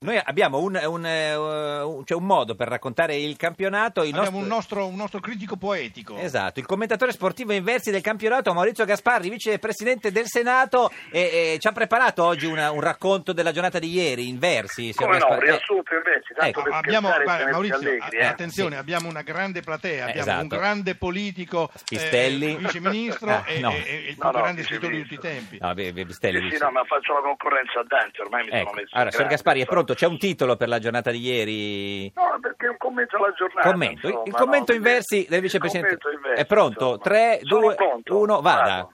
Noi abbiamo un modo per raccontare il campionato. Abbiamo un nostro critico poetico. Esatto, il commentatore sportivo in versi del campionato Maurizio Gasparri, vicepresidente del Senato, e ci ha preparato oggi un racconto della giornata di ieri in versi. Come no, riassunto in versi. Tanto ecco. Maurizio, attenzione, sì. Abbiamo una grande platea, abbiamo un grande politico, Pistelli, viceministro, grande scrittore di tutti i tempi. Pistelli. Sì, no, ma faccio la concorrenza a Dante, ormai mi sono messo. Allora, signor Gasparri, è pronto? C'è un titolo per la giornata di ieri? No, perché è un commento alla giornata. Il commento in versi del vicepresidente. È pronto? 3, 2, 1, vada.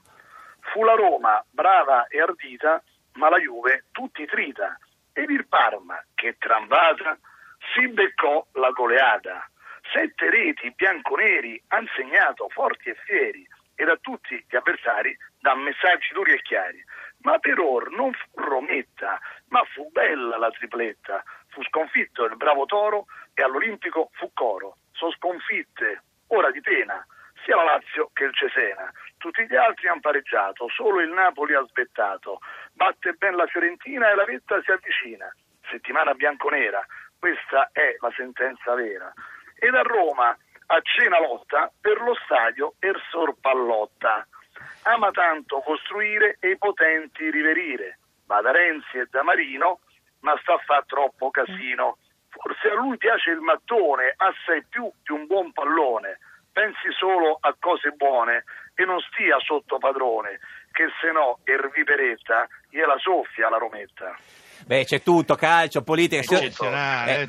Fu la Roma brava e ardita, ma la Juve tutti trita. Ed il Parma, che trambata, si beccò la goleada. 7 reti bianconeri han segnato forti e fieri, ed a tutti gli avversari da messaggi duri e chiari. Ma per or non fu Rometta, ma fu bella la tripletta. Fu sconfitto il bravo Toro e all'Olimpico fu Coro. Sono sconfitte, ora di pena, sia la Lazio che il Cesena. Tutti gli altri han pareggiato, solo il Napoli ha aspettato. Batte ben la Fiorentina e la vetta si avvicina. Settimana bianconera, questa è la sentenza vera. E da Roma a cena lotta per lo stadio Ersor Pallotta. Ama tanto costruire e i potenti riverire, va da Renzi e da Marino, ma sta a fa troppo casino. Forse a lui piace il mattone, assai più di un buon pallone. Pensi solo a cose buone e non stia sotto padrone, che se no Erviperetta gliela soffia la Rometta. Beh, c'è tutto, calcio, politica,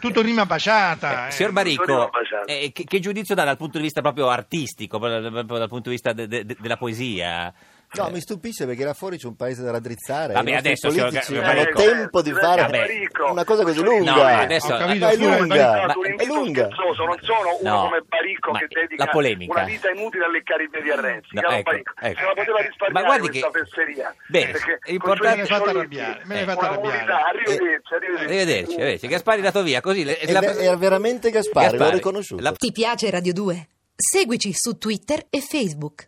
tutto rima baciata. Signor Baricco, che giudizio dà dal punto di vista proprio artistico, proprio dal punto di vista della poesia? No, mi stupisce perché là fuori c'è un paese da raddrizzare. Vabbè, adesso è tempo di fare una cosa così lunga. No, adesso è lunga. Non sono uno come Baricco che dedica una vita inutile a leccare i piedi a Renzi. Se la poteva risparmiare questa fesseria. Bene, l'importante è fatta arrabbiare. Me l'hai fatta arrabbiare. Arrivederci. Gasparri è andato via così. Era veramente Gasparri, l'ho riconosciuto. Ti piace Radio 2? Seguici su Twitter e Facebook.